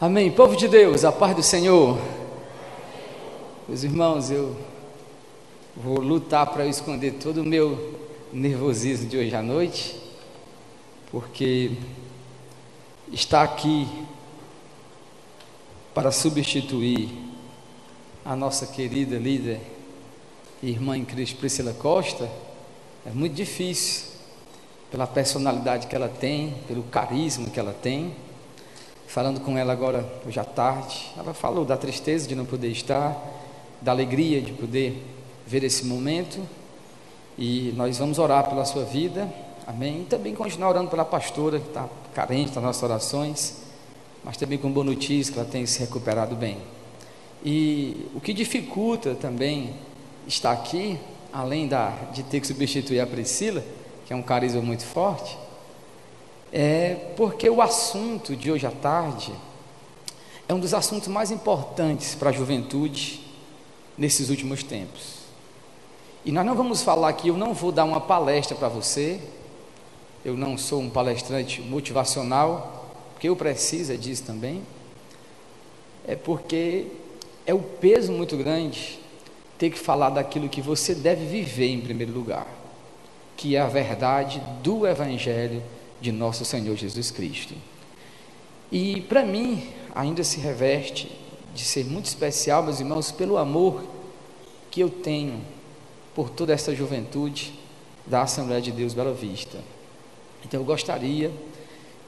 Amém, povo de Deus, a paz do Senhor. Meus irmãos, eu vou lutar para esconder todo o meu nervosismo de hoje à noite, porque está aqui para substituir a nossa querida líder e irmã em Cristo, Priscila Costa. É muito difícil, pela personalidade que ela tem, pelo carisma que ela tem. Falando com ela agora, hoje à tarde, ela falou da tristeza de não poder estar, da alegria de poder ver esse momento, e nós vamos orar pela sua vida, amém, e também continuar orando pela pastora, que está carente das nossas orações, mas também com boa notícia, que ela tem se recuperado bem. E o que dificulta também estar aqui, além de ter que substituir a Priscila, que é um carisma muito forte, é porque o assunto de hoje à tarde é um dos assuntos mais importantes para a juventude nesses últimos tempos. E nós não vamos falar aqui, eu não vou dar uma palestra para você, eu não sou um palestrante motivacional, porque eu preciso disso também, é porque é um peso muito grande ter que falar daquilo que você deve viver em primeiro lugar, que é a verdade do Evangelho de nosso Senhor Jesus Cristo. E para mim ainda se reveste de ser muito especial, meus irmãos, pelo amor que eu tenho por toda essa juventude da Assembleia de Deus Belo Vista. Então eu gostaria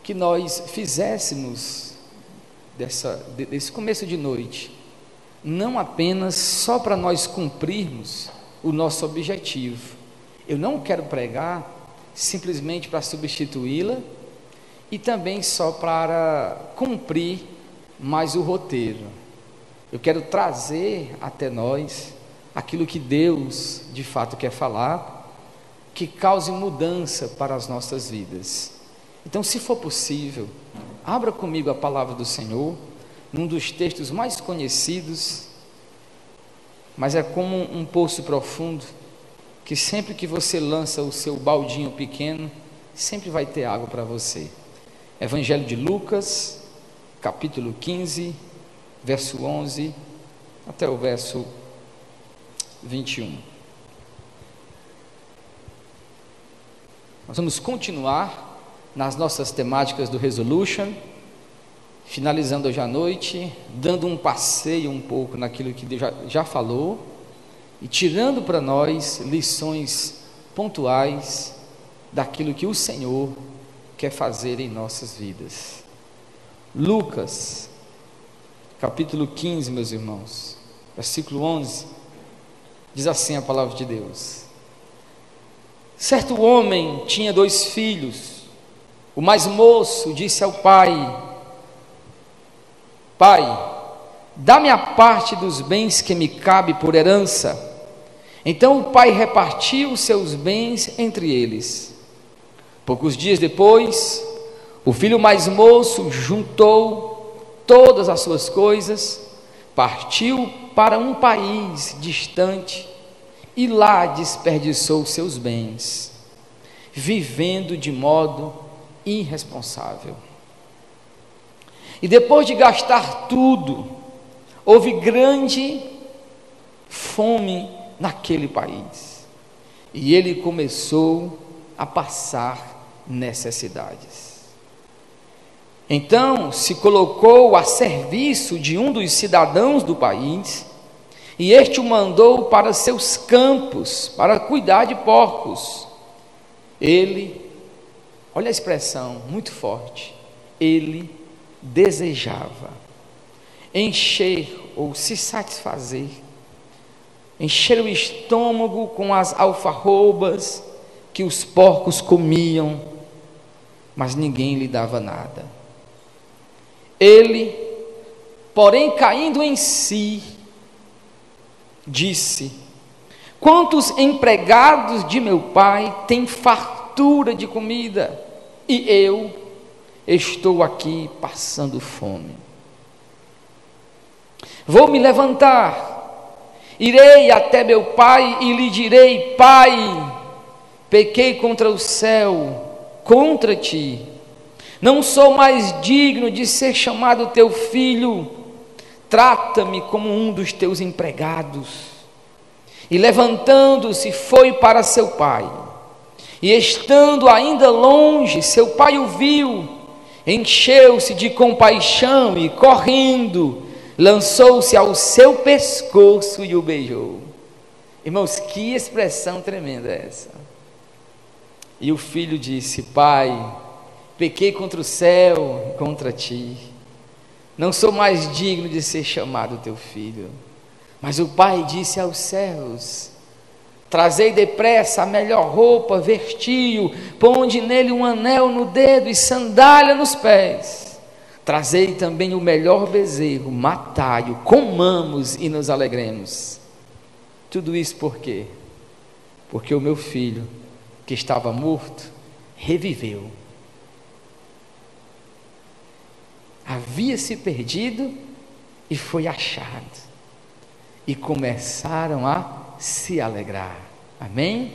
que nós fizéssemos desse começo de noite não apenas só para nós cumprirmos o nosso objetivo. Eu não quero pregar simplesmente para substituí-la e também só para cumprir mais o roteiro. Eu quero trazer até nós aquilo que Deus de fato quer falar, que cause mudança para as nossas vidas. Então, se for possível, abra comigo a palavra do Senhor, num dos textos mais conhecidos, mas é como um poço profundo, que sempre que você lança o seu baldinho pequeno, sempre vai ter água para você. Evangelho de Lucas, capítulo 15, verso 11, até o verso 21. Nós vamos continuar nas nossas temáticas do Resolution, finalizando hoje à noite, dando um passeio um pouco naquilo que Deus já falou, e tirando para nós lições pontuais daquilo que o Senhor quer fazer em nossas vidas. Lucas, capítulo 15, meus irmãos, versículo 11, diz assim a palavra de Deus: certo homem tinha 2 filhos, o mais moço disse ao pai: pai, dá-me a parte dos bens que me cabe por herança. Então o pai repartiu seus bens entre eles. Poucos dias depois, o filho mais moço juntou todas as suas coisas, partiu para um país distante e lá desperdiçou seus bens, vivendo de modo irresponsável. E depois de gastar tudo, houve grande fome naquele país, e ele começou a passar necessidades. Então se colocou a serviço de um dos cidadãos do país, e este o mandou para seus campos, para cuidar de porcos. Ele, olha a expressão muito forte, ele desejava encher ou se satisfazer, encher o estômago com as alfarrobas que os porcos comiam, mas ninguém lhe dava nada. Ele, porém, caindo em si, disse: quantos empregados de meu pai têm fartura de comida, e eu estou aqui passando fome. Vou me levantar, irei até meu pai e lhe direi: pai, pequei contra o céu, contra ti, Não sou mais digno de ser chamado teu filho. Trata-me como um dos teus empregados. E levantando-se, foi para seu pai. E estando ainda longe, seu pai o viu, encheu-se de compaixão e, correndo, lançou-se ao seu pescoço e o beijou. Irmãos, que expressão tremenda é essa! E o filho disse: Pai, pequei contra o céu, contra ti, não sou mais digno de ser chamado teu filho. Mas o pai disse aos céus: Trazei depressa a melhor roupa, vesti-o, ponde nele um anel no dedo e sandália nos pés. Trazei também o melhor bezerro, matai-o, comamos e nos alegremos. Tudo isso por quê? Porque o meu filho, que estava morto, reviveu. Havia se perdido e foi achado. E começaram a se alegrar. Amém?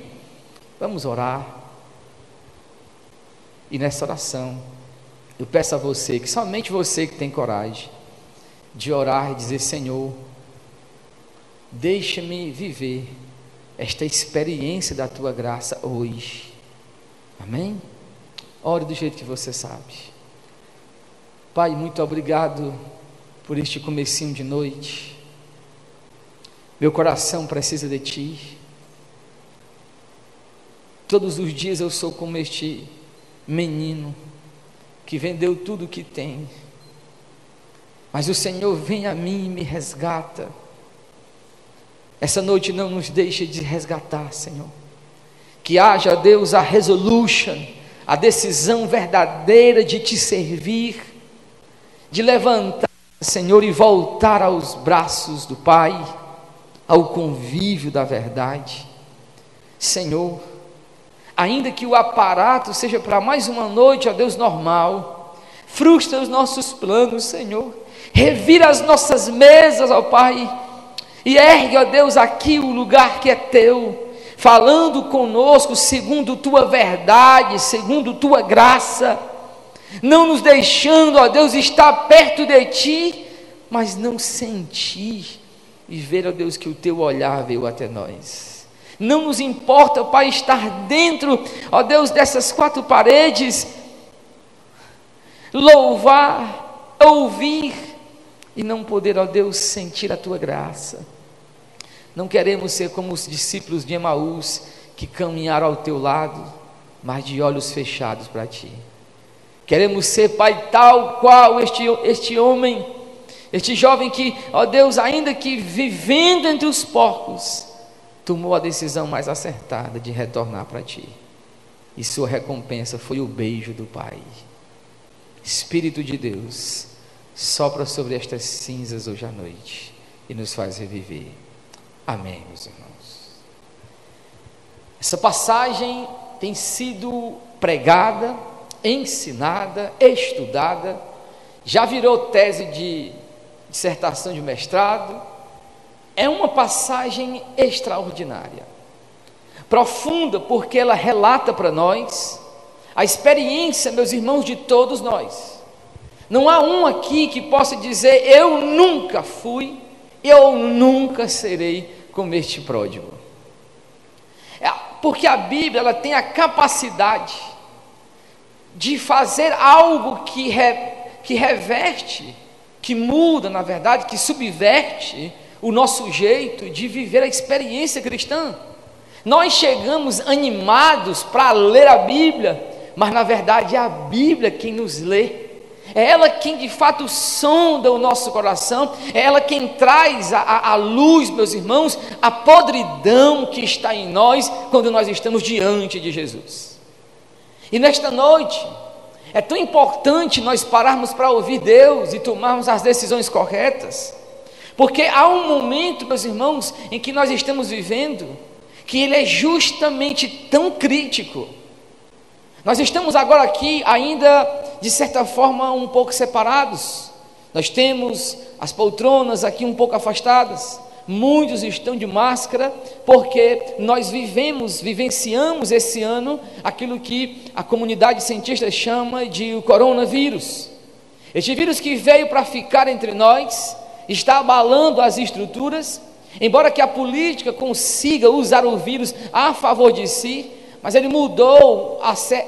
Vamos orar. E nessa oração, eu peço a você, que somente você que tem coragem de orar e dizer: Senhor, deixa-me viver esta experiência da tua graça hoje. Amém? Ore do jeito que você sabe. Pai, muito obrigado por este comecinho de noite. Meu coração precisa de Ti. Todos os dias eu sou como este menino que vendeu tudo o que tem, mas o Senhor vem a mim e me resgata. Essa noite não nos deixa de resgatar, Senhor. Que haja, Deus, a resolution, a decisão verdadeira de Te servir, de levantar, Senhor, e voltar aos braços do Pai, ao convívio da verdade. Senhor, ainda que o aparato seja para mais uma noite, ó Deus, normal, frustra os nossos planos, Senhor, revira as nossas mesas, ó Pai, e ergue, ó Deus, aqui o lugar que é Teu, falando conosco segundo Tua verdade, segundo Tua graça, não nos deixando, ó Deus, estar perto de Ti, mas não sentir e ver, ó Deus, que o Teu olhar veio até nós. Não nos importa, Pai, estar dentro, ó Deus, dessas quatro paredes, louvar, ouvir, e não poder, ó Deus, sentir a Tua graça. Não queremos ser como os discípulos de Emaús, que caminharam ao Teu lado, mas de olhos fechados para Ti. Queremos ser, Pai, tal qual este homem, este jovem que, ó Deus, ainda que vivendo entre os porcos, tomou a decisão mais acertada de retornar para Ti. E sua recompensa foi o beijo do Pai. Espírito de Deus, sopra sobre estas cinzas hoje à noite e nos faz reviver. Amém, meus irmãos. Essa passagem tem sido pregada, ensinada, estudada, já virou tese de dissertação de mestrado. É uma passagem extraordinária, profunda, porque ela relata para nós a experiência, meus irmãos, de todos nós. Não há um aqui que possa dizer: eu nunca fui, eu nunca serei como este pródigo. É porque a Bíblia, ela tem a capacidade de fazer algo que reverte, que muda, na verdade, que subverte o nosso jeito de viver a experiência cristã. Nós chegamos animados para ler a Bíblia, mas na verdade é a Bíblia quem nos lê, é ela quem de fato sonda o nosso coração, é ela quem traz à luz, meus irmãos, a podridão que está em nós quando nós estamos diante de Jesus. E nesta noite é tão importante nós pararmos para ouvir Deus e tomarmos as decisões corretas, porque há um momento, meus irmãos, em que nós estamos vivendo, que ele é justamente tão crítico. Nós estamos agora aqui ainda, de certa forma, um pouco separados. Nós temos as poltronas aqui um pouco afastadas, muitos estão de máscara, porque nós vivenciamos esse ano aquilo que a comunidade cientista chama de o coronavírus. Este vírus que veio para ficar entre nós, está abalando as estruturas, embora que a política consiga usar o vírus a favor de si, mas ele mudou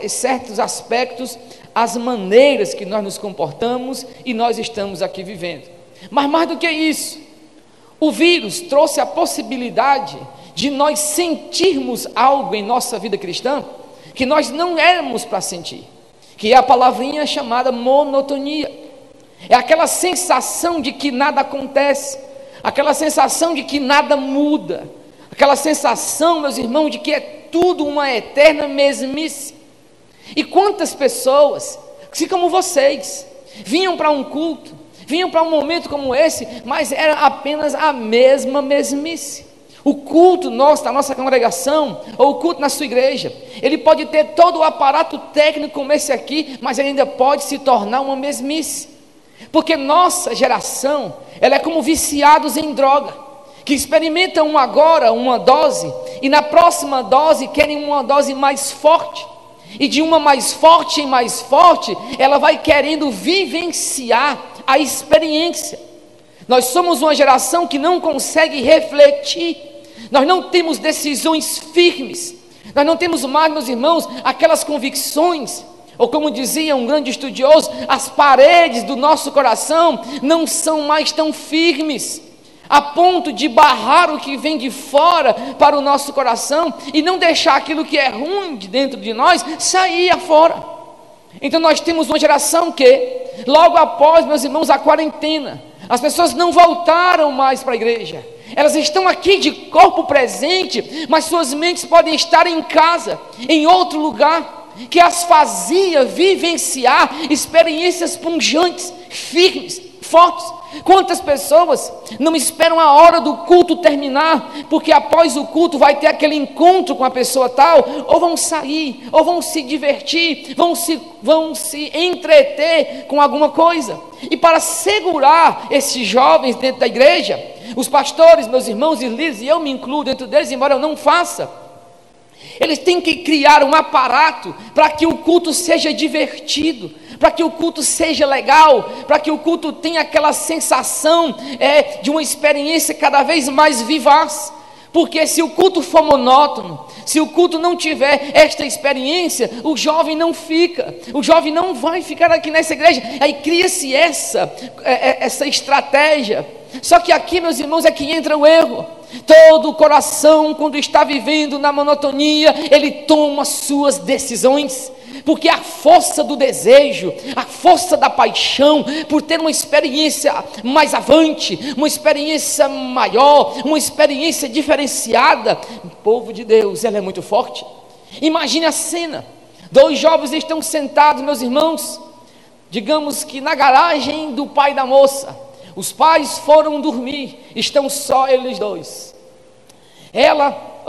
certos aspectos, as maneiras que nós nos comportamos e nós estamos aqui vivendo. Mas mais do que isso, o vírus trouxe a possibilidade de nós sentirmos algo em nossa vida cristã que nós não éramos para sentir, que é a palavrinha chamada monotonia. É aquela sensação de que nada acontece, aquela sensação de que nada muda, aquela sensação, meus irmãos, de que é tudo uma eterna mesmice. E quantas pessoas, assim como vocês, vinham para um culto, vinham para um momento como esse, mas era apenas a mesma mesmice. O culto nosso, da nossa congregação, ou o culto na sua igreja, ele pode ter todo o aparato técnico como esse aqui, mas ele ainda pode se tornar uma mesmice, porque nossa geração, ela é como viciados em droga, que experimentam agora uma dose, e na próxima dose querem uma dose mais forte, e de uma mais forte em mais forte, ela vai querendo vivenciar a experiência. Nós somos uma geração que não consegue refletir, nós não temos decisões firmes, nós não temos mais, meus irmãos, aquelas convicções, ou como dizia um grande estudioso, as paredes do nosso coração não são mais tão firmes, a ponto de barrar o que vem de fora para o nosso coração e não deixar aquilo que é ruim de dentro de nós sair afora. Então nós temos uma geração que, logo após, meus irmãos, a quarentena, as pessoas não voltaram mais para a igreja, elas estão aqui de corpo presente, mas suas mentes podem estar em casa, em outro lugar, que as fazia vivenciar experiências punjantes, firmes, fortes. Quantas pessoas não esperam a hora do culto terminar, porque após o culto vai ter aquele encontro com a pessoa tal, ou vão sair, ou vão se divertir, vão se entreter com alguma coisa. E para segurar esses jovens dentro da igreja, os pastores, meus irmãos e líderes, e eu me incluo dentro deles, embora eu não faça, eles têm que criar um aparato para que o culto seja divertido, para que o culto seja legal, para que o culto tenha aquela sensação de uma experiência cada vez mais vivaz. Porque se o culto for monótono, se o culto não tiver esta experiência, o jovem não fica, o jovem não vai ficar aqui nessa igreja. Aí cria-se essa estratégia. Só que aqui, meus irmãos, é que entra o erro. Todo o coração, quando está vivendo na monotonia, ele toma suas decisões, porque a força do desejo, a força da paixão, por ter uma experiência mais avante, uma experiência maior, uma experiência diferenciada, o povo de Deus, ela é muito forte. Imagine a cena, 2 jovens estão sentados, meus irmãos, digamos que na garagem do pai da moça. Os pais foram dormir, estão só eles 2.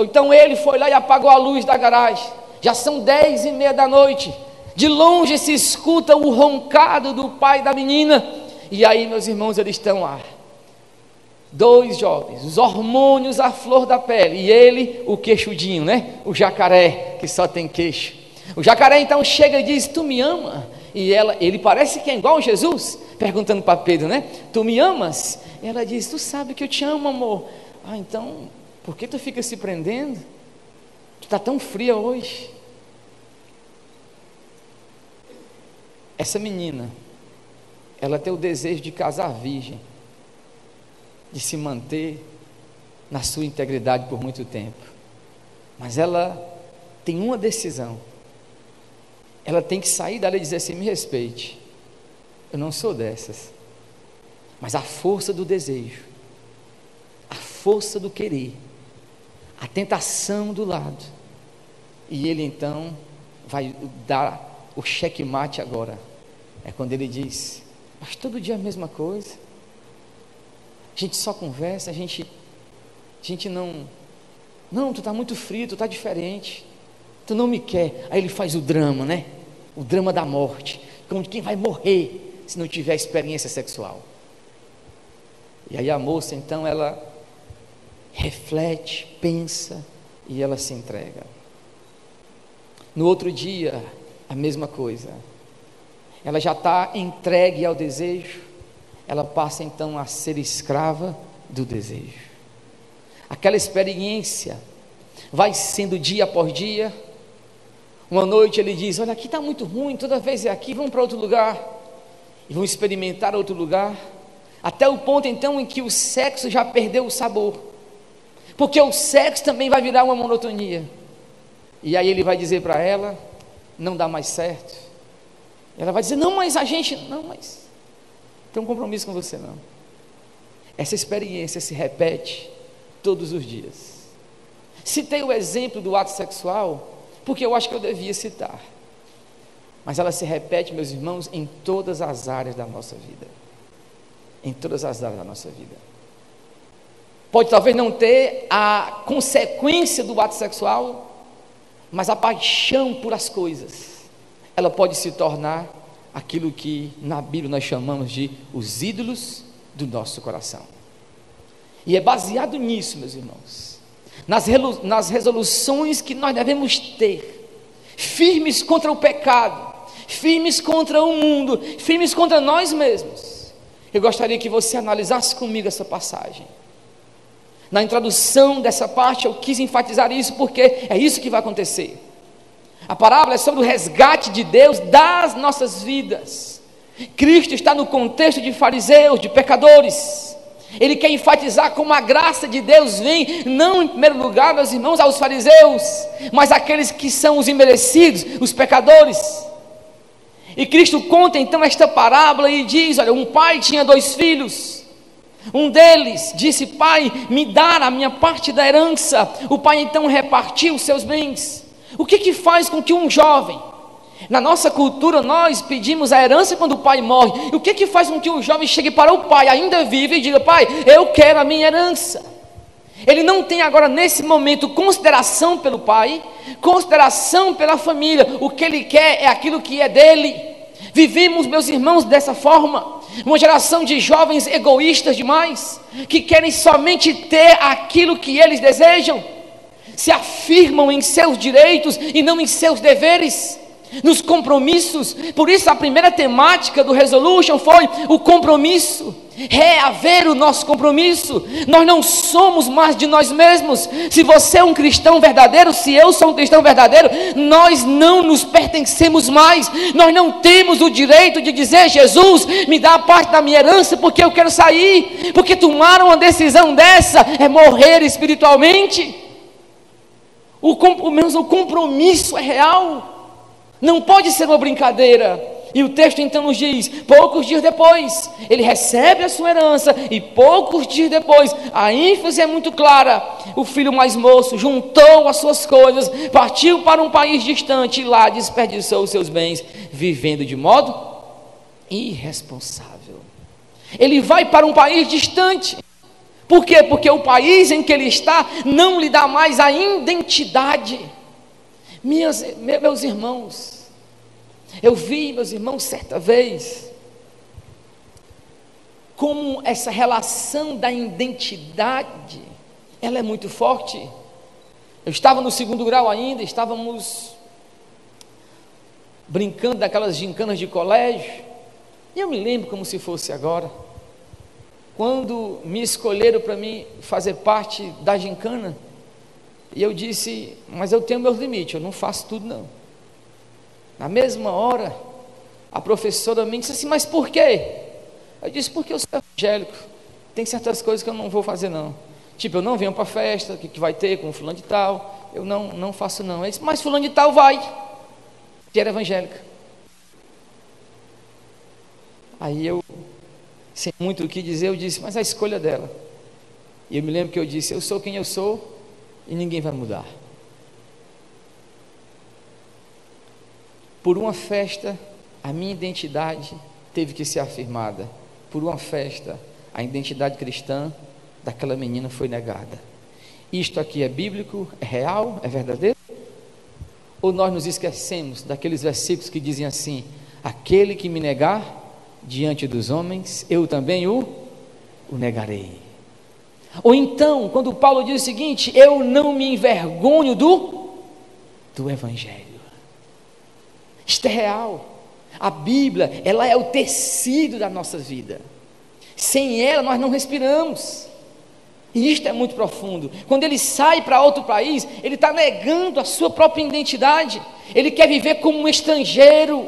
Então ele foi lá e apagou a luz da garagem. Já são 22h30 da noite. De longe se escuta o roncado do pai da menina. E aí, meus irmãos, eles estão lá. 2 jovens, os hormônios à flor da pele. E ele, o queixudinho, né? O jacaré, que só tem queixo. O jacaré então chega e diz: "Tu me ama?" E ele parece que é igual a Jesus, perguntando para Pedro, né? "Tu me amas?" E ela diz: "Tu sabe que eu te amo, amor." "Ah, então, por que tu fica se prendendo? Tu está tão fria hoje." Essa menina, ela tem o desejo de casar virgem, de se manter na sua integridade por muito tempo. Mas ela tem uma decisão. Ela tem que sair dali e dizer assim: "Me respeite, eu não sou dessas." Mas a força do desejo, a força do querer, a tentação do lado, e ele então vai dar o checkmate agora. É quando ele diz: "Mas todo dia a mesma coisa, a gente só conversa, a gente não, tu está muito frio, tu está diferente, tu não me quer." Aí ele faz o drama, né? O drama da morte, como de quem vai morrer se não tiver experiência sexual. E aí a moça então, ela reflete, pensa e ela se entrega. No outro dia, a mesma coisa. Ela já está entregue ao desejo, ela passa então a ser escrava do desejo. Aquela experiência vai sendo dia após dia. Uma noite ele diz: olha, aqui está muito ruim, toda vez é aqui, vamos para outro lugar. E vão experimentar outro lugar, até o ponto então em que o sexo já perdeu o sabor, porque o sexo também vai virar uma monotonia. E aí ele vai dizer para ela: não dá mais certo. Ela vai dizer: não, mas a gente, não, mas tem um compromisso com você, não. Essa experiência se repete todos os dias. Citei o exemplo do ato sexual porque eu acho que eu devia citar, mas ela se repete, meus irmãos, em todas as áreas da nossa vida, em todas as áreas da nossa vida. Pode talvez não ter a consequência do ato sexual, mas a paixão por as coisas, ela pode se tornar aquilo que na Bíblia nós chamamos de os ídolos do nosso coração. E é baseado nisso, meus irmãos, nas resoluções que nós devemos ter, firmes contra o pecado, firmes contra o mundo, firmes contra nós mesmos. Eu gostaria que você analisasse comigo essa passagem. Na introdução dessa parte eu quis enfatizar isso, porque é isso que vai acontecer. A parábola é sobre o resgate de Deus das nossas vidas. Cristo está no contexto de fariseus, de pecadores. Ele quer enfatizar como a graça de Deus vem, não em primeiro lugar, meus irmãos, aos fariseus, mas àqueles que são os imerecidos, os pecadores. E Cristo conta então esta parábola e diz: olha, um pai tinha 2 filhos. Um deles disse: pai, me dá a minha parte da herança. O pai então repartiu os seus bens. O que faz com que um jovem, na nossa cultura nós pedimos a herança quando o pai morre, o que faz com que um jovem chegue para o pai, ainda vive, e diga: pai, eu quero a minha herança? Ele não tem agora nesse momento consideração pelo pai, consideração pela família. O que ele quer é aquilo que é dele. Vivemos, meus irmãos, dessa forma. Uma geração de jovens egoístas demais, que querem somente ter aquilo que eles desejam, se afirmam em seus direitos e não em seus deveres, nos compromissos. Por isso a primeira temática do Resolution foi o compromisso, reaver o nosso compromisso. Nós não somos mais de nós mesmos. Se você é um cristão verdadeiro, se eu sou um cristão verdadeiro, nós não nos pertencemos mais. Nós não temos o direito de dizer: Jesus, me dá a parte da minha herança porque eu quero sair, porque tomaram uma decisão dessa, é morrer espiritualmente. O compromisso é real, não pode ser uma brincadeira. E o texto então nos diz: poucos dias depois, ele recebe a sua herança, e poucos dias depois, a ênfase é muito clara, o filho mais moço juntou as suas coisas, partiu para um país distante, e lá desperdiçou os seus bens, vivendo de modo irresponsável. Ele vai para um país distante. Por quê? Porque o país em que ele está não lhe dá mais a identidade. Meus irmãos, eu vi, meus irmãos, certa vez, como essa relação da identidade, ela é muito forte. Eu estava no 2º grau ainda, estávamos brincando daquelas gincanas de colégio, e eu me lembro como se fosse agora, quando me escolheram para mim fazer parte da gincana. E eu disse: mas eu tenho meus limites, eu não faço tudo não. Na mesma hora, a professora me disse assim: mas por quê? Eu disse: porque eu sou evangélico, tem certas coisas que eu não vou fazer não. Tipo, eu não venho para a festa, que vai ter com fulano de tal, eu não faço não. Ela disse: mas fulano de tal vai, que era evangélica. Aí eu, sem muito o que dizer, eu disse: mas a escolha dela. E eu me lembro que eu disse: eu sou quem eu sou, e ninguém vai mudar. Por uma festa, a minha identidade teve que ser afirmada. Por uma festa, a identidade cristã daquela menina foi negada. Isto aqui é bíblico, é real, é verdadeiro? Ou nós nos esquecemos daqueles versículos que dizem assim: aquele que me negar diante dos homens, eu também o negarei. Ou então, quando Paulo diz o seguinte: eu não me envergonho do Evangelho. Isto é real. A Bíblia, ela é o tecido da nossa vida. Sem ela, nós não respiramos. E isto é muito profundo. Quando ele sai para outro país, ele está negando a sua própria identidade. Ele quer viver como um estrangeiro.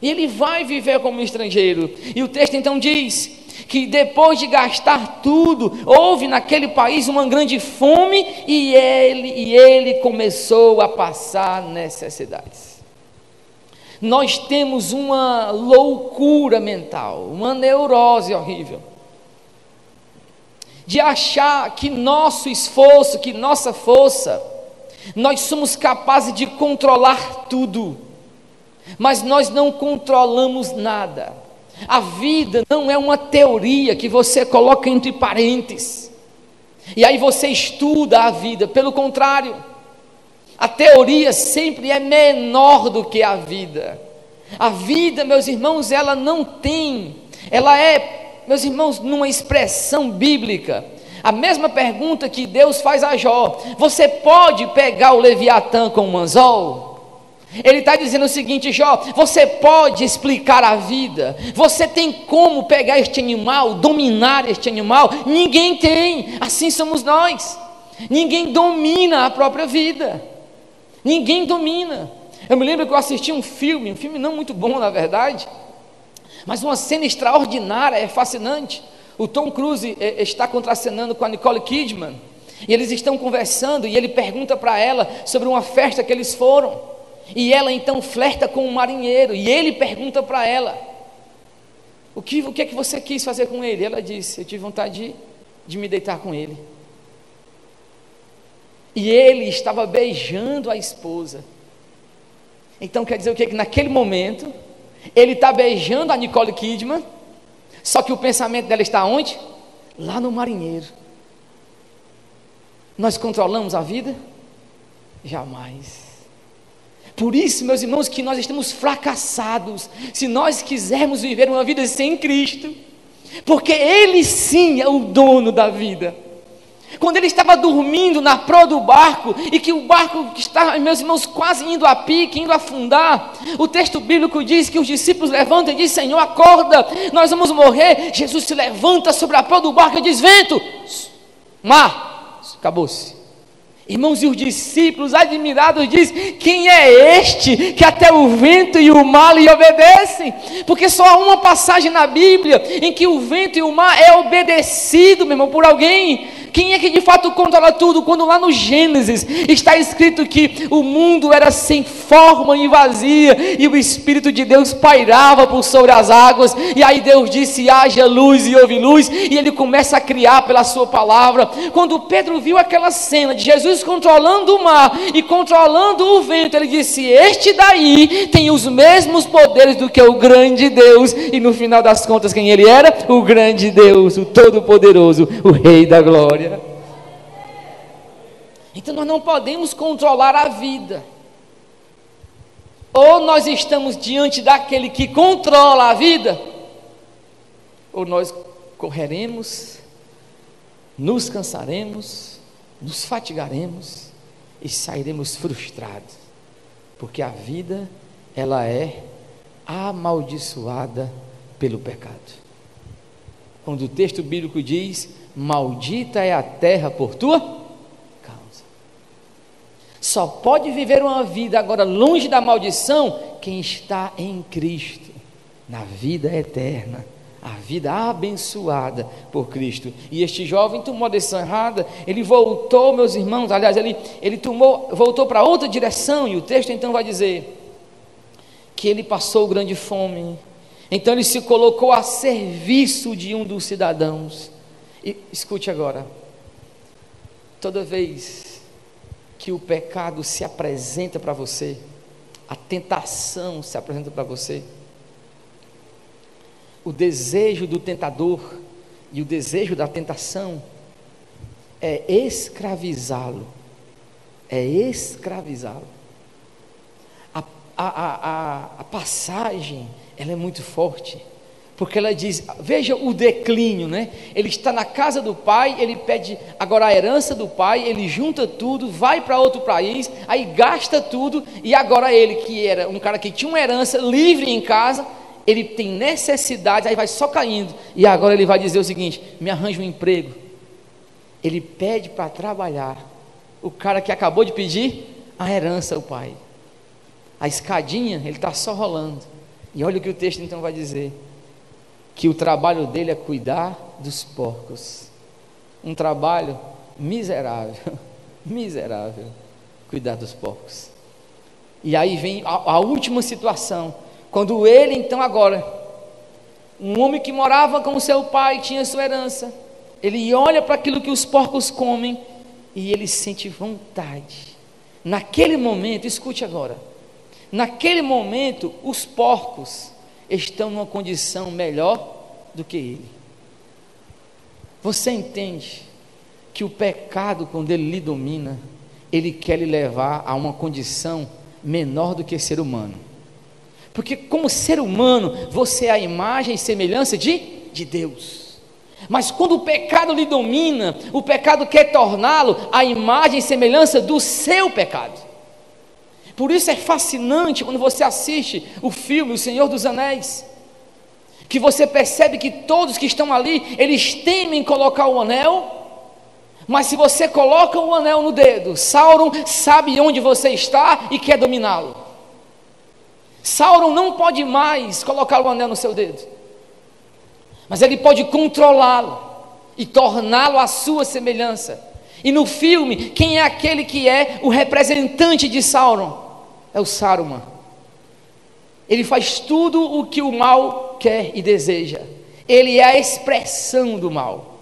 E ele vai viver como um estrangeiro. E o texto então diz que depois de gastar tudo, houve naquele país uma grande fome, e ele começou a passar necessidades. Nós temos uma loucura mental, uma neurose horrível, de achar que nosso esforço, que nossa força, nós somos capazes de controlar tudo, mas nós não controlamos nada. A vida não é uma teoria que você coloca entre parênteses e aí você estuda a vida. Pelo contrário, a teoria sempre é menor do que a vida. A vida, meus irmãos, ela não tem, ela é, meus irmãos, numa expressão bíblica, a mesma pergunta que Deus faz a Jó: você pode pegar o Leviatã com um anzol? Ele está dizendo o seguinte: Jó, você pode explicar a vida, você tem como pegar este animal, dominar este animal? Ninguém tem. Assim somos nós. Ninguém domina a própria vida, ninguém domina. Eu me lembro que eu assisti um filme não muito bom na verdade, mas uma cena extraordinária, é fascinante. O Tom Cruise está contracenando com a Nicole Kidman, e eles estão conversando, e ele pergunta para ela sobre uma festa que eles foram. E ela então flerta com um marinheiro, e ele pergunta para ela: o que é que você quis fazer com ele? Ela disse: eu tive vontade de me deitar com ele. E ele estava beijando a esposa. Então quer dizer o quê? Que naquele momento ele está beijando a Nicole Kidman, só que o pensamento dela está onde? Lá no marinheiro. Nós controlamos a vida? Jamais. Por isso, meus irmãos, que nós estamos fracassados, se nós quisermos viver uma vida sem Cristo, porque Ele sim é o dono da vida. Quando ele estava dormindo na proa do barco, e que o barco estava, meus irmãos, quase indo a pique, indo a afundar, o texto bíblico diz que os discípulos levantam e dizem: Senhor, acorda, nós vamos morrer. Jesus se levanta sobre a proa do barco e diz: vento, mar, acabou-se. Irmãos, e os discípulos admirados dizem: quem é este que até o vento e o mar lhe obedecem? Porque só há uma passagem na Bíblia em que o vento e o mar é obedecido, meu irmão, por alguém. Quem é que de fato controla tudo? Quando lá no Gênesis está escrito que o mundo era sem forma e vazia, e o Espírito de Deus pairava por sobre as águas, e aí Deus disse: haja luz, e houve luz, e ele começa a criar pela sua palavra. Quando Pedro viu aquela cena de Jesus controlando o mar e controlando o vento, ele disse: este daí tem os mesmos poderes do que o grande Deus. E no final das contas, quem ele era? O grande Deus, o Todo-Poderoso, o Rei da Glória. Então nós não podemos controlar a vida. Ou nós estamos diante daquele que controla a vida, ou nós correremos, nos cansaremos, nos fatigaremos e sairemos frustrados, porque a vida, ela é amaldiçoada pelo pecado. Quando o texto bíblico diz: maldita é a terra por tua causa. Só pode viver uma vida agora longe da maldição quem está em Cristo, na vida eterna, a vida abençoada por Cristo. E este jovem tomou a decisão errada. Ele voltou, meus irmãos, aliás, ele voltou para outra direção, e o texto então vai dizer que ele passou grande fome. Então ele se colocou a serviço de um dos cidadãos. E escute agora: toda vez que o pecado se apresenta para você, a tentação se apresenta para você, o desejo do tentador e o desejo da tentação é escravizá-lo, A passagem, ela é muito forte. Porque ela diz, veja o declínio, né? Ele está na casa do pai, ele pede agora a herança do pai, ele junta tudo, vai para outro país, aí gasta tudo, e agora ele, que era um cara que tinha uma herança livre em casa, ele tem necessidade, aí vai só caindo, e agora ele vai dizer o seguinte, me arranja um emprego. Ele pede para trabalhar, o cara que acabou de pedir a herança ao pai. A escadinha, ele está só rolando, e olha o que o texto então vai dizer, que o trabalho dele é cuidar dos porcos, um trabalho miserável, miserável, cuidar dos porcos. E aí vem a última situação, quando ele então agora, um homem que morava com seu pai, tinha sua herança, ele olha para aquilo que os porcos comem, e ele sente vontade. Naquele momento, escute agora, naquele momento, os porcos estão numa condição melhor do que ele. Você entende que o pecado, quando ele lhe domina, ele quer lhe levar a uma condição menor do que ser humano, porque como ser humano, você é a imagem e semelhança de Deus, mas quando o pecado lhe domina, o pecado quer torná-lo a imagem e semelhança do seu pecado. Por isso é fascinante quando você assiste o filme O Senhor dos Anéis, que você percebe que todos que estão ali, eles temem colocar o anel, mas se você coloca o anel no dedo, Sauron sabe onde você está e quer dominá-lo. Sauron não pode mais colocar o anel no seu dedo, mas ele pode controlá-lo e torná-lo à sua semelhança. E no filme, quem é aquele que é o representante de Sauron? É o Saruman. Ele faz tudo o que o mal quer e deseja. Ele é a expressão do mal.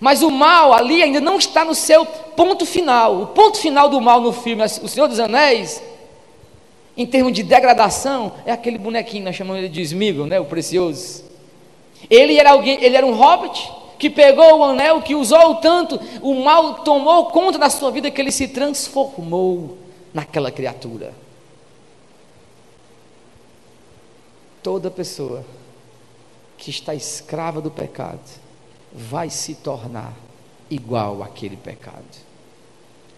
Mas o mal ali ainda não está no seu ponto final. O ponto final do mal no filme O Senhor dos Anéis, em termos de degradação, é aquele bonequinho, nós chamamos ele de Sméagol, né? O precioso. Ele era um hobbit que pegou o anel, que usou o tanto, o mal tomou conta da sua vida, que ele se transformou naquela criatura. Toda pessoa que está escrava do pecado vai se tornar igual àquele pecado.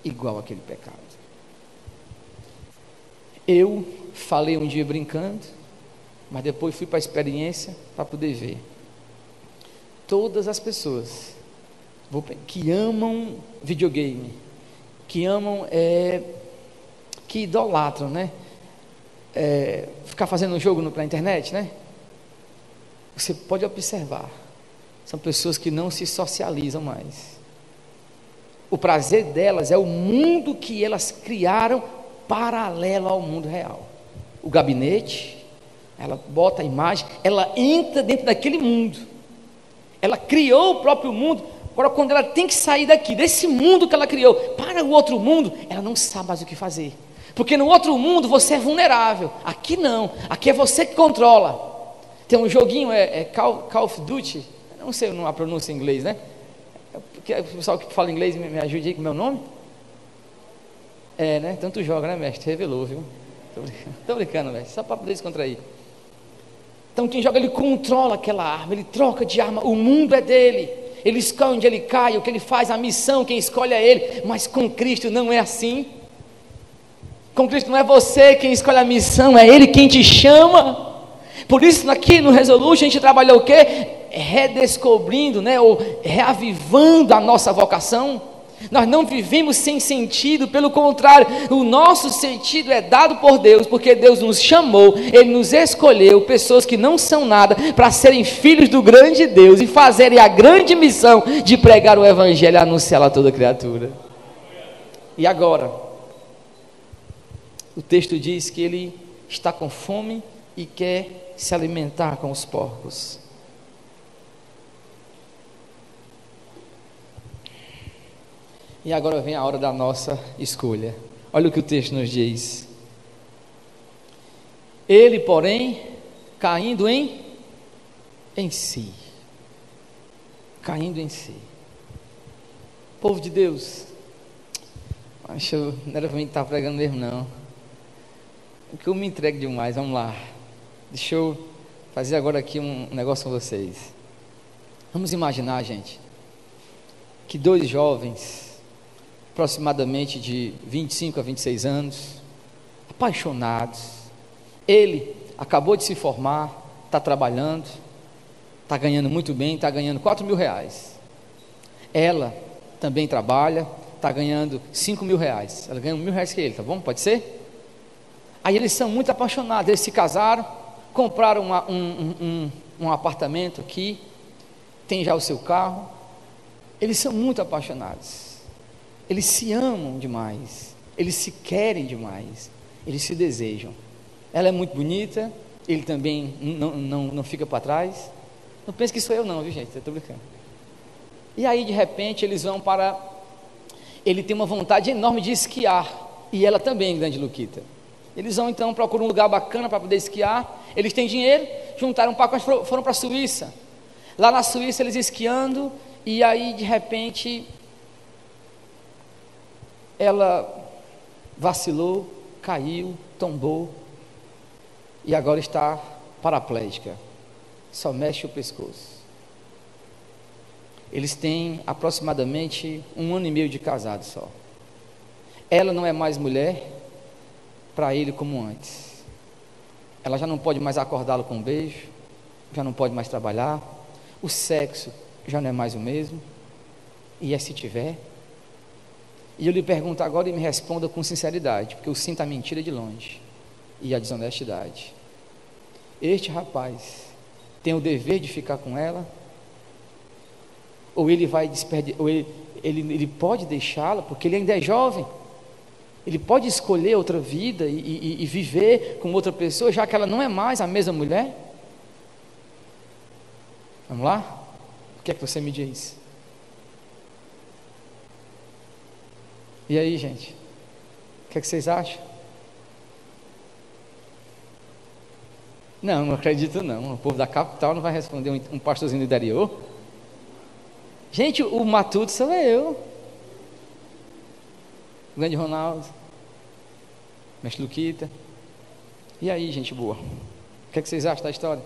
Igual àquele pecado. Eu falei um dia brincando, mas depois fui para a experiência para poder ver. Todas as pessoas que amam videogame, que amam, que idolatram, né? Ficar fazendo um jogo na internet, né? Você pode observar, são pessoas que não se socializam mais. O prazer delas é o mundo que elas criaram paralelo ao mundo real. O gabinete, ela bota a imagem, ela entra dentro daquele mundo. Ela criou o próprio mundo. Agora, quando ela tem que sair daqui, desse mundo que ela criou, para o outro mundo, ela não sabe mais o que fazer, porque no outro mundo você é vulnerável. Aqui não, aqui é você que controla. Tem um joguinho, Call of Duty, não sei a pronúncia em inglês, né? Porque o pessoal que fala inglês me ajude aí com o meu nome. Né? Tanto joga, né, mestre? Revelou, viu? Tô brincando, mestre, só para poder descontrair. Então quem joga, ele controla aquela arma, ele troca de arma, o mundo é dele, ele escolhe onde ele cai, o que ele faz, a missão, quem escolhe é ele. Mas com Cristo não é assim. Com Cristo não é você quem escolhe a missão, é Ele quem te chama. Por isso aqui no Resolution a gente trabalhou o quê? Redescobrindo, né, ou reavivando a nossa vocação. Nós não vivemos sem sentido, pelo contrário, o nosso sentido é dado por Deus, porque Deus nos chamou, Ele nos escolheu, pessoas que não são nada, para serem filhos do grande Deus e fazerem a grande missão de pregar o Evangelho e anunciá-lo a toda criatura. E agora, o texto diz que ele está com fome e quer se alimentar com os porcos. E agora vem a hora da nossa escolha. Olha o que o texto nos diz. Ele, porém, caindo em si. Caindo em si. Povo de Deus, acho que não era para mim estar pregando mesmo, não. Porque eu me entrego demais, vamos lá. Deixa eu fazer agora aqui um negócio com vocês. Vamos imaginar, gente, que dois jovens, aproximadamente de 25 a 26 anos, apaixonados, ele acabou de se formar, está trabalhando, está ganhando muito bem, está ganhando R$4.000, ela também trabalha, está ganhando R$5.000, ela ganha R$1.000 que ele, tá bom? Pode ser? Aí eles são muito apaixonados, eles se casaram, compraram um apartamento aqui, tem já o seu carro, eles são muito apaixonados, eles se amam demais, eles se querem demais, eles se desejam, ela é muito bonita, ele também não fica para trás, não pense que sou eu não, viu gente, estou brincando. E aí de repente eles vão para, ele tem uma vontade enorme de esquiar, e ela também, grande Luquita. Eles vão então, procuram um lugar bacana para poder esquiar, eles têm dinheiro, juntaram um pacote, foram para a Suíça, lá na Suíça eles esquiando, e aí de repente, ela vacilou, caiu, tombou, e agora está paraplégica, só mexe o pescoço. Eles têm aproximadamente 1 ano e meio de casado só, ela não é mais mulher, para ele como antes, ela já não pode mais acordá-lo com um beijo, já não pode mais trabalhar, o sexo já não é mais o mesmo, e é se tiver, e eu lhe pergunto agora e me responda com sinceridade, porque eu sinto a mentira de longe, e a desonestidade, este rapaz tem o dever de ficar com ela, ou ele vai desperdiçar, ou ele pode deixá-la, porque ele ainda é jovem, ele pode escolher outra vida e viver com outra pessoa, já que ela não é mais a mesma mulher? Vamos lá? O que é que você me diz? E aí, gente? O que é que vocês acham? Não, não acredito não. O povo da capital não vai responder um pastorzinho do interior. Gente, o matuto sou eu. O grande Ronaldo. Mestre Luquita. E aí, gente boa? O que é que vocês acham da história?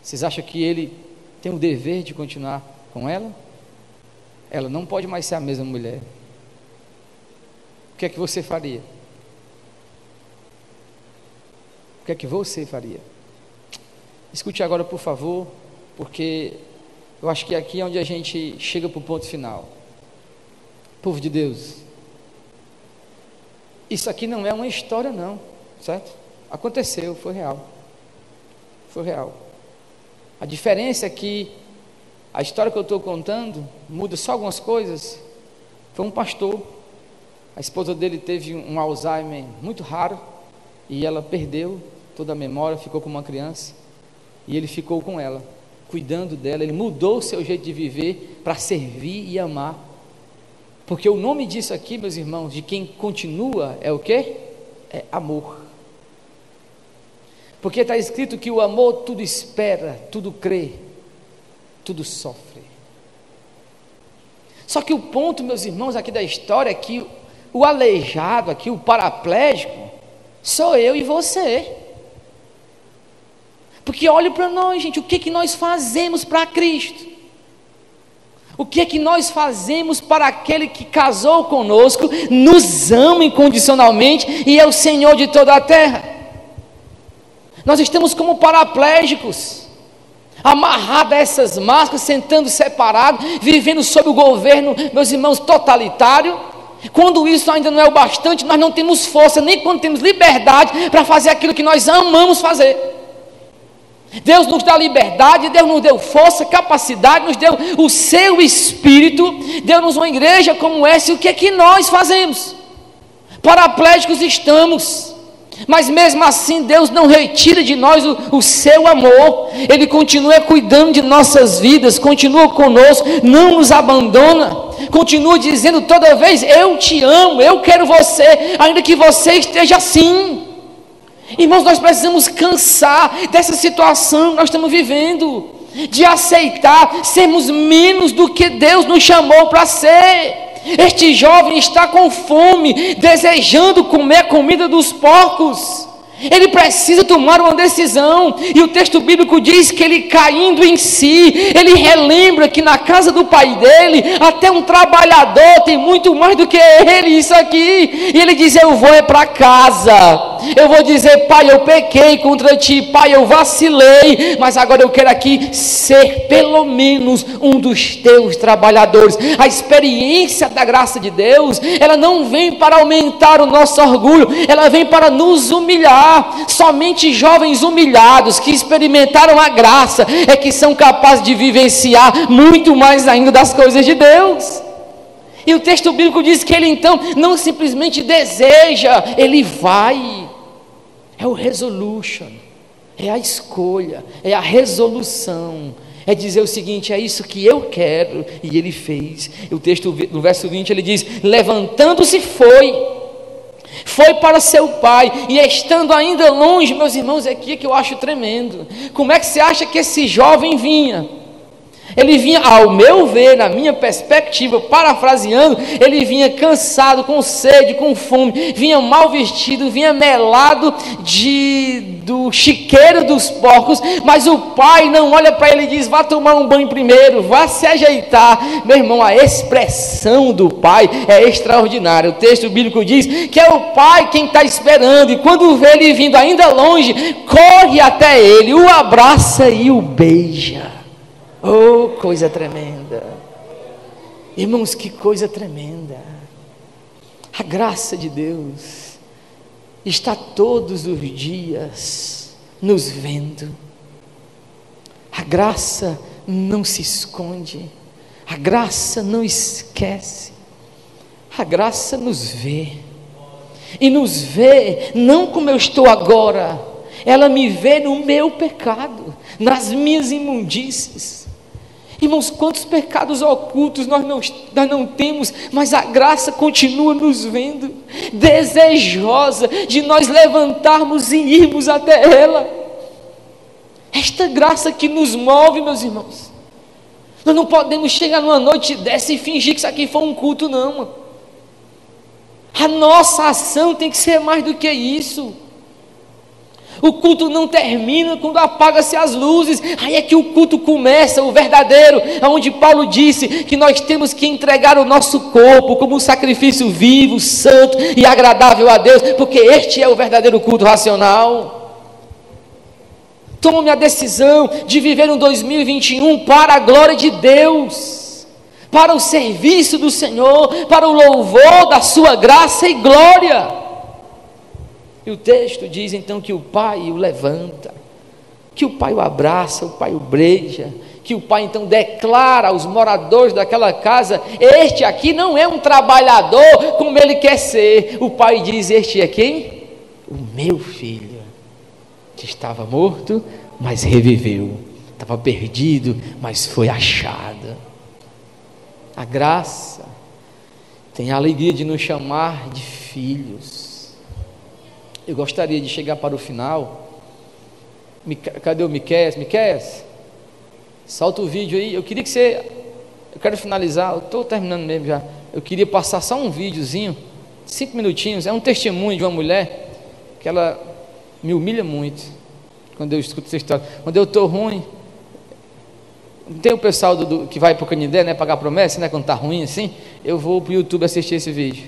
Vocês acham que ele tem o dever de continuar com ela? Ela não pode mais ser a mesma mulher. O que é que você faria? O que é que você faria? Escute agora, por favor, porque eu acho que aqui é onde a gente chega para o ponto final. Povo de Deus, isso aqui não é uma história não, certo? Aconteceu, foi real. Foi real. A diferença é que a história que eu estou contando muda só algumas coisas. Foi um pastor, a esposa dele teve um Alzheimer muito raro e ela perdeu toda a memória, ficou com uma criança e ele ficou com ela, cuidando dela. Ele mudou o seu jeito de viver para servir e amar. Porque o nome disso aqui, meus irmãos, de quem continua é o quê? É amor. Porque está escrito que o amor tudo espera, tudo crê, tudo sofre. Só que o ponto, meus irmãos, aqui da história é que o aleijado aqui, o paraplégico, sou eu e você. Porque olha para nós, gente, o que nós fazemos para Cristo? O que é que nós fazemos para aquele que casou conosco, nos ama incondicionalmente e é o Senhor de toda a terra? Nós estamos como paraplégicos, amarrados a essas máscaras, sentando separados, vivendo sob o governo, meus irmãos, totalitário. Quando isso ainda não é o bastante, nós não temos força, nem quando temos liberdade para fazer aquilo que nós amamos fazer. Deus nos dá liberdade, Deus nos deu força, capacidade, nos deu o seu Espírito, deu-nos uma igreja como essa, e o que é que nós fazemos? Paraplégicos estamos, mas mesmo assim Deus não retira de nós o seu amor, Ele continua cuidando de nossas vidas, continua conosco, não nos abandona, continua dizendo toda vez, eu te amo, eu quero você, ainda que você esteja assim. Irmãos, nós precisamos cansar dessa situação que nós estamos vivendo, de aceitar sermos menos do que Deus nos chamou para ser. Este jovem está com fome, desejando comer a comida dos porcos. Ele precisa tomar uma decisão, e o texto bíblico diz que ele, caindo em si, ele relembra que na casa do pai dele, até um trabalhador tem muito mais do que ele, isso aqui, e ele diz: eu vou é para casa, eu vou dizer: pai, eu pequei contra ti, pai, eu vacilei, mas agora eu quero aqui ser pelo menos um dos teus trabalhadores. A experiência da graça de Deus, ela não vem para aumentar o nosso orgulho, ela vem para nos humilhar. Somente jovens humilhados que experimentaram a graça é que são capazes de vivenciar muito mais ainda das coisas de Deus. E o texto bíblico diz que ele então não simplesmente deseja, ele vai. É o resolution, é a escolha, é a resolução, é dizer o seguinte: é isso que eu quero. E ele fez. E o texto, no verso 20, ele diz: levantando-se foi para seu pai, e estando ainda longe, meus irmãos, é aqui que eu acho tremendo. Como é que você acha que esse jovem vinha? Ele vinha, ao meu ver, na minha perspectiva, parafraseando, ele vinha cansado, com sede, com fome, vinha mal vestido, vinha melado do chiqueiro dos porcos, mas o pai não olha para ele e diz: vá tomar um banho primeiro, vá se ajeitar. Meu irmão, a expressão do pai é extraordinária. O texto bíblico diz que é o pai quem está esperando, e quando vê ele vindo ainda longe, corre até ele, o abraça e o beija. Oh, coisa tremenda, irmãos, que coisa tremenda. A graça de Deus está todos os dias nos vendo. A graça não se esconde, a graça não esquece, a graça nos vê, e nos vê não como eu estou agora, ela me vê no meu pecado, nas minhas imundícies. Irmãos, quantos pecados ocultos nós não temos, mas a graça continua nos vendo, desejosa de nós levantarmos e irmos até ela. Esta graça que nos move, meus irmãos. Nós não podemos chegar numa noite dessa e fingir que isso aqui foi um culto, não. A nossa ação tem que ser mais do que isso. O culto não termina quando apaga-se as luzes. Aí é que o culto começa, o verdadeiro, onde Paulo disse que nós temos que entregar o nosso corpo como um sacrifício vivo, santo e agradável a Deus, porque este é o verdadeiro culto racional. Tome a decisão de viver um 2021 para a glória de Deus, para o serviço do Senhor, para o louvor da sua graça e glória. E o texto diz então que o pai o levanta, que o pai o abraça, o pai o beija, que o pai então declara aos moradores daquela casa: este aqui não é um trabalhador como ele quer ser. O pai diz: este é quem? O meu filho, que estava morto, mas reviveu, estava perdido, mas foi achado. A graça tem a alegria de nos chamar de filhos. Eu gostaria de chegar para o final. Cadê o Miqueias? Miqueias, solta o vídeo aí. Eu queria que você... Eu quero finalizar, eu estou terminando mesmo já. Eu queria passar só um videozinho, 5 minutinhos, é um testemunho de uma mulher que ela me humilha muito quando eu escuto essa história. Quando eu estou ruim, tem o pessoal que vai para o Canindé, né, pagar promessa, né, quando está ruim assim. Eu vou para o YouTube assistir esse vídeo.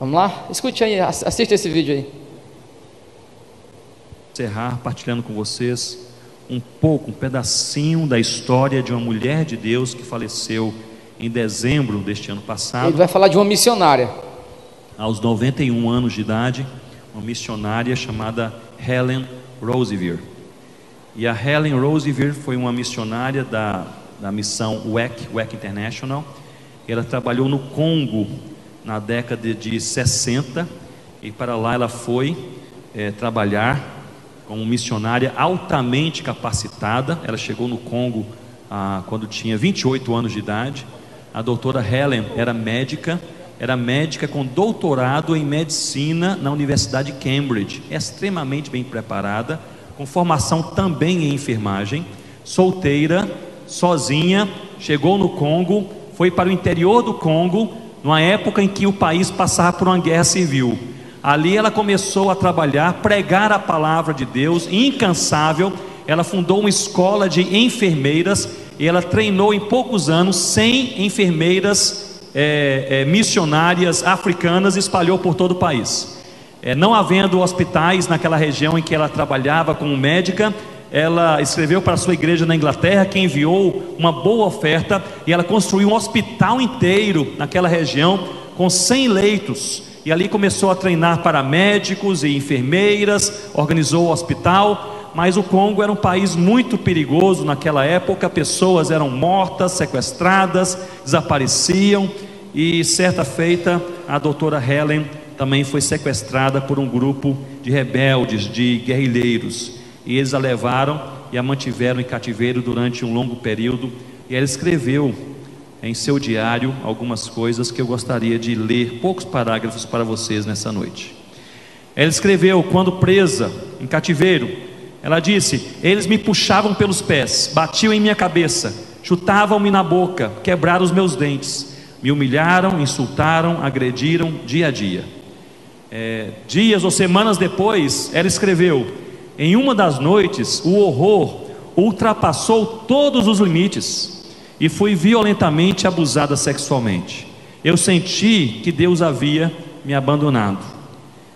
Vamos lá? Escute aí, assista esse vídeo aí. Encerrar partilhando com vocês um pedacinho da história de uma mulher de Deus que faleceu em dezembro deste ano passado. Ele vai falar de uma missionária. Aos 91 anos de idade, uma missionária chamada Helen Roseveare. E a Helen Roseveare foi uma missionária da missão WEC International. Ela trabalhou no Congo na década de 60, e para lá ela foi trabalhar como missionária altamente capacitada. Ela chegou no Congo quando tinha 28 anos de idade. A doutora Helen era médica com doutorado em medicina na Universidade de Cambridge, extremamente bem preparada, com formação também em enfermagem, solteira, sozinha, chegou no Congo, foi para o interior do Congo, numa época em que o país passava por uma guerra civil. Ali ela começou a trabalhar, pregar a palavra de Deus, incansável. Ela fundou uma escola de enfermeiras e ela treinou em poucos anos 100 enfermeiras missionárias africanas, espalhou por todo o país. Não havendo hospitais naquela região em que ela trabalhava como médica, ela escreveu para a sua igreja na Inglaterra, que enviou uma boa oferta, e ela construiu um hospital inteiro naquela região com 100 leitos. E ali começou a treinar paramédicos e enfermeiras, organizou o hospital. Mas o Congo era um país muito perigoso naquela época. Pessoas eram mortas, sequestradas, desapareciam. E certa feita, a doutora Helen também foi sequestrada por um grupo de rebeldes, de guerrilheiros. E eles a levaram e a mantiveram em cativeiro durante um longo período. E ela escreveu em seu diário algumas coisas que eu gostaria de ler, poucos parágrafos para vocês nessa noite. Ela escreveu, quando presa em cativeiro, ela disse: eles me puxavam pelos pés, batiam em minha cabeça, chutavam-me na boca, quebraram os meus dentes, me humilharam, insultaram, agrediram dia a dia. Dias ou semanas depois, ela escreveu: em uma das noites, o horror ultrapassou todos os limites e fui violentamente abusada sexualmente. Eu senti que Deus havia me abandonado.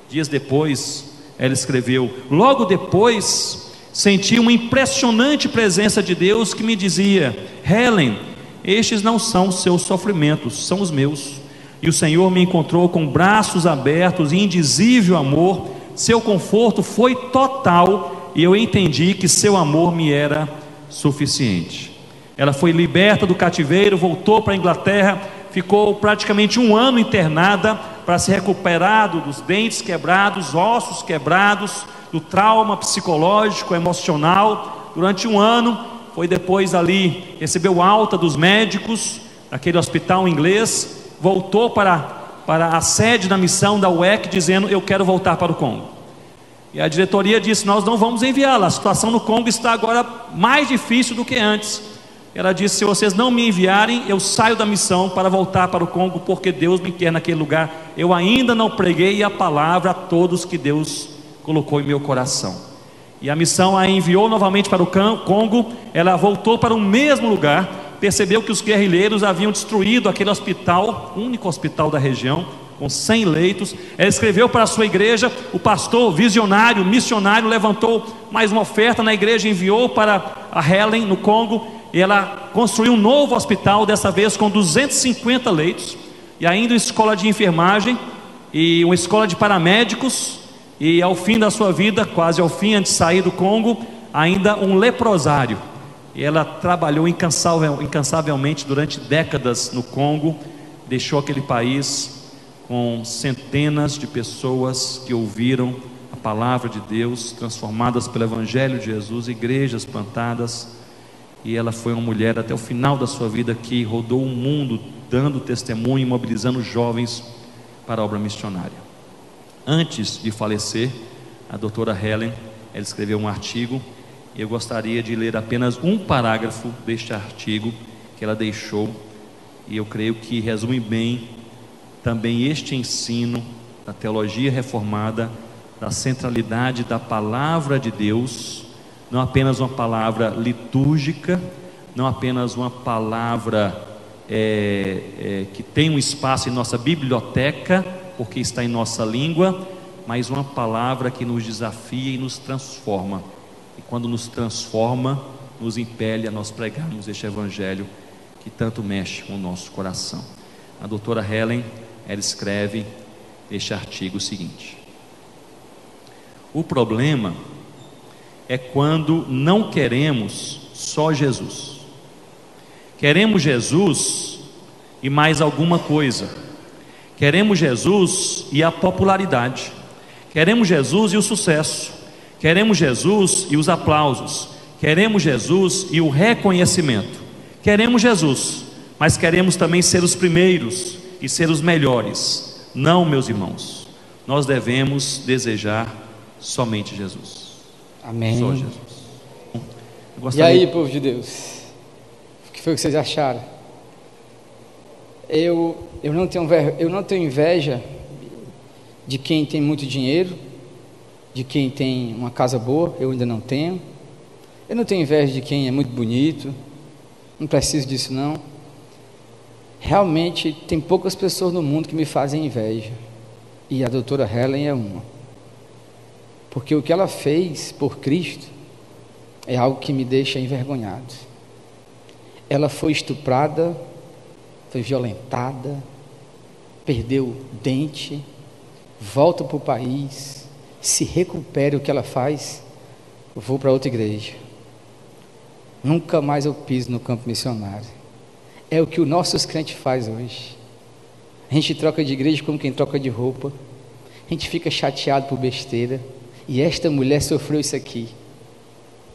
Dias depois, ela escreveu: logo depois, senti uma impressionante presença de Deus que me dizia: Helen, estes não são os seus sofrimentos, são os meus. E o Senhor me encontrou com braços abertos e indizível amor. Seu conforto foi total e eu entendi que seu amor me era suficiente. Ela foi liberta do cativeiro, voltou para a Inglaterra, ficou praticamente um ano internada para se recuperar dos dentes quebrados, ossos quebrados, do trauma psicológico, emocional. Durante um ano, foi depois ali, recebeu alta dos médicos, daquele hospital inglês, voltou para a sede da missão da WEC, dizendo: eu quero voltar para o Congo. E a diretoria disse: nós não vamos enviá-la, a situação no Congo está agora mais difícil do que antes. Ela disse: se vocês não me enviarem, eu saio da missão para voltar para o Congo, porque Deus me quer naquele lugar. Eu ainda não preguei a palavra a todos que Deus colocou em meu coração. E a missão a enviou novamente para o Congo. Ela voltou para o mesmo lugar, percebeu que os guerrilheiros haviam destruído aquele hospital, único hospital da região, com 100 leitos. Ela escreveu para a sua igreja. O pastor visionário, missionário, levantou mais uma oferta na igreja, enviou para a Helen no Congo, e ela construiu um novo hospital, dessa vez com 250 leitos, e ainda uma escola de enfermagem e uma escola de paramédicos. E ao fim da sua vida, quase ao fim, antes de sair do Congo, ainda um leprosário. E ela trabalhou incansavelmente durante décadas no Congo, deixou aquele país com centenas de pessoas que ouviram a palavra de Deus, transformadas pelo Evangelho de Jesus, igrejas plantadas. E ela foi uma mulher até o final da sua vida que rodou o mundo, dando testemunho e mobilizando jovens para a obra missionária. Antes de falecer, a doutora Helen, ela escreveu um artigo. Eu gostaria de ler apenas um parágrafo deste artigo que ela deixou, e eu creio que resume bem também este ensino da teologia reformada, da centralidade da palavra de Deus. Não apenas uma palavra litúrgica, não apenas uma palavra que tem um espaço em nossa biblioteca, porque está em nossa língua, mas uma palavra que nos desafia e nos transforma. E quando nos transforma, nos impele a nós pregarmos este Evangelho que tanto mexe com o nosso coração. A doutora Helen, ela escreve este artigo seguinte: o problema é quando não queremos só Jesus. Queremos Jesus e mais alguma coisa. Queremos Jesus e a popularidade. Queremos Jesus e o sucesso. Queremos Jesus e os aplausos. Queremos Jesus e o reconhecimento. Queremos Jesus, mas queremos também ser os primeiros e ser os melhores. Não, meus irmãos, nós devemos desejar somente Jesus. Amém. Só Jesus. E aí, povo de Deus, o que foi que vocês acharam? Eu não tenho inveja de quem tem muito dinheiro, de quem tem uma casa boa. Eu ainda não tenho. Eu não tenho inveja de quem é muito bonito, não preciso disso não. Realmente tem poucas pessoas no mundo que me fazem inveja, e a doutora Helen é uma, porque o que ela fez por Cristo é algo que me deixa envergonhado. Ela foi estuprada, foi violentada, perdeu o dente, volta para o país, se recupera. O que ela faz? Eu vou para outra igreja, nunca mais eu piso no campo missionário. É o que os nossos crentes fazem hoje. A gente troca de igreja como quem troca de roupa. A gente fica chateado por besteira. E esta mulher sofreu isso aqui.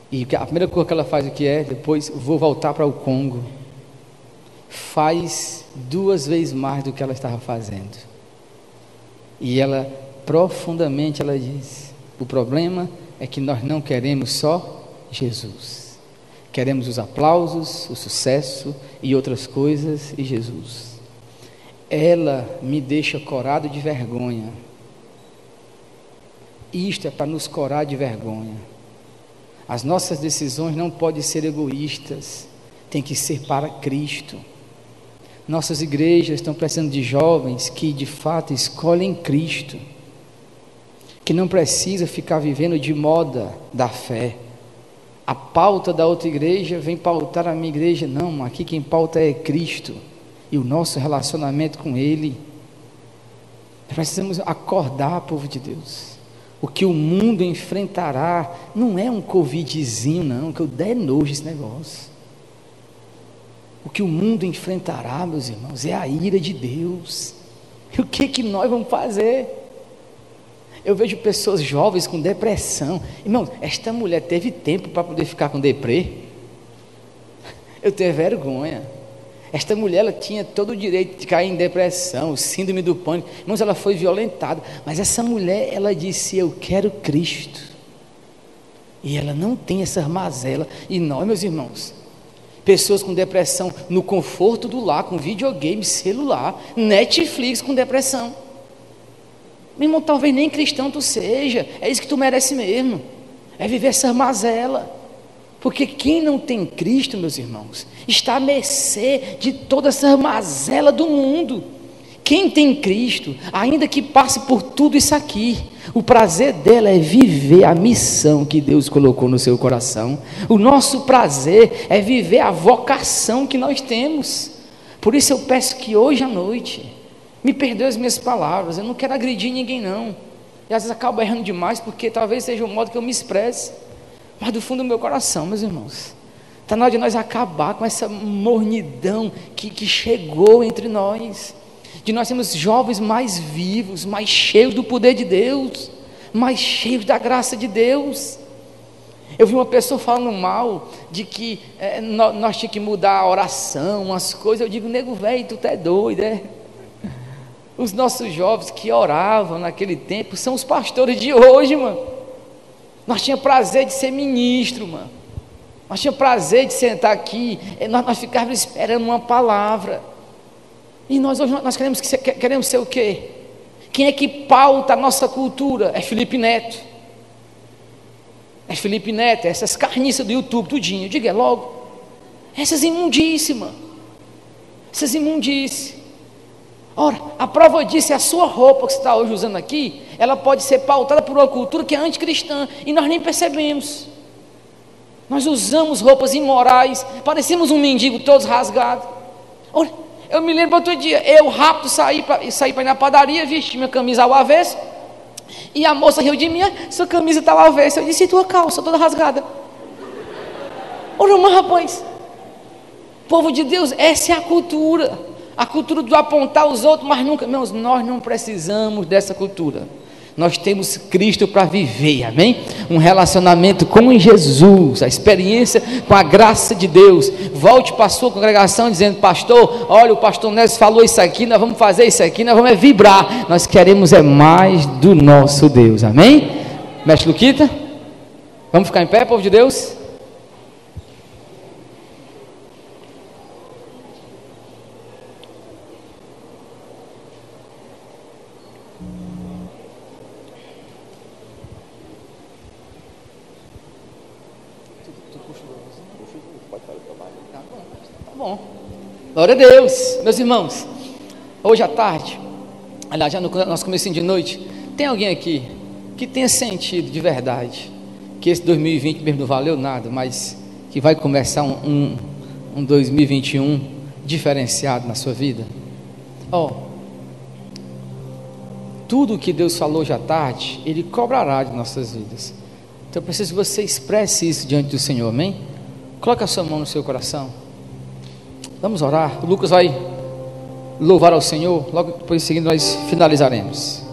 E a primeira coisa que ela faz, o que é? Depois, vou voltar para o Congo. Faz 2 vezes mais do que ela estava fazendo. E ela, profundamente, ela diz: o problema é que nós não queremos só Jesus. Queremos os aplausos, o sucesso e outras coisas, e Jesus. Ela me deixa corado de vergonha. Isto é para nos corar de vergonha. As nossas decisões não podem ser egoístas, tem que ser para Cristo. Nossas igrejas estão precisando de jovens que de fato escolhem Cristo, que não precisa ficar vivendo de moda da fé. A pauta da outra igreja vem pautar a minha igreja. Não, aqui quem pauta é Cristo e o nosso relacionamento com Ele. Nós precisamos acordar, povo de Deus. O que o mundo enfrentará não é um covidzinho, não, que eu der nojo esse negócio. O que o mundo enfrentará, meus irmãos, é a ira de Deus. E o que que nós vamos fazer? Eu vejo pessoas jovens com depressão. Irmãos, esta mulher teve tempo para poder ficar com deprê? Eu tenho vergonha. Esta mulher, ela tinha todo o direito de cair em depressão, síndrome do pânico. Irmãos, ela foi violentada. Mas essa mulher, ela disse: eu quero Cristo. E ela não tem essas mazelas. E nós, meus irmãos, pessoas com depressão no conforto do lar, com videogame, celular, Netflix, com depressão. Meu irmão, talvez nem cristão tu seja, é isso que tu merece mesmo, é viver essa mazela, porque quem não tem Cristo, meus irmãos, está à mercê de toda essa mazela do mundo. Quem tem Cristo, ainda que passe por tudo isso aqui, o prazer dela é viver a missão que Deus colocou no seu coração. O nosso prazer é viver a vocação que nós temos. Por isso eu peço que hoje à noite, me perdoe as minhas palavras, eu não quero agredir ninguém não, e às vezes acabo errando demais, porque talvez seja o modo que eu me expresse, mas do fundo do meu coração, meus irmãos, está na hora de nós acabar com essa mornidão que chegou entre nós, de nós sermos jovens mais vivos, mais cheios do poder de Deus, mais cheios da graça de Deus. Eu vi uma pessoa falando mal de que nós tínhamos que mudar a oração, umas coisas. Eu digo: nego velho, tu tá doido, é? Os nossos jovens que oravam naquele tempo são os pastores de hoje, mano. Nós tínhamos prazer de ser ministro, mano. Nós tínhamos prazer de sentar aqui, nós ficávamos esperando uma palavra. E nós hoje nós queremos ser o quê? Quem é que pauta a nossa cultura? É Felipe Neto. É Felipe Neto, essas carniças do YouTube, tudinho, diga logo. Essas imundícies, mano. Essas imundícies. Ora, a prova disso é a sua roupa que você está hoje usando aqui. Ela pode ser pautada por uma cultura que é anticristã, e nós nem percebemos. Nós usamos roupas imorais, parecemos um mendigo todos rasgados. Ora, eu me lembro outro dia, eu rápido saí para ir na padaria, vesti minha camisa ao avesso, e a moça riu de mim: sua camisa está ao avesso. Eu disse: e tua calça toda rasgada? Ora, mas rapaz, povo de Deus, essa é a cultura. A cultura do apontar os outros, mas nunca. Meus, nós não precisamos dessa cultura. Nós temos Cristo para viver, amém? Um relacionamento com Jesus, a experiência com a graça de Deus. Volte para a sua congregação dizendo: pastor, olha, o pastor Neves falou isso aqui, nós vamos fazer isso aqui, nós vamos vibrar. Nós queremos mais do nosso Deus, amém? Mestre Luquita, vamos ficar em pé, povo de Deus? Bom, glória a Deus, meus irmãos. Hoje à tarde, aliás, já no nosso comecinho de noite, tem alguém aqui que tenha sentido de verdade que esse 2020 mesmo não valeu nada, mas que vai começar um 2021 diferenciado na sua vida? Tudo o que Deus falou hoje à tarde, Ele cobrará de nossas vidas. Então eu preciso que você expresse isso diante do Senhor, amém? Coloque a sua mão no seu coração. Vamos orar. O Lucas vai louvar ao Senhor. Logo depois, seguindo, nós finalizaremos.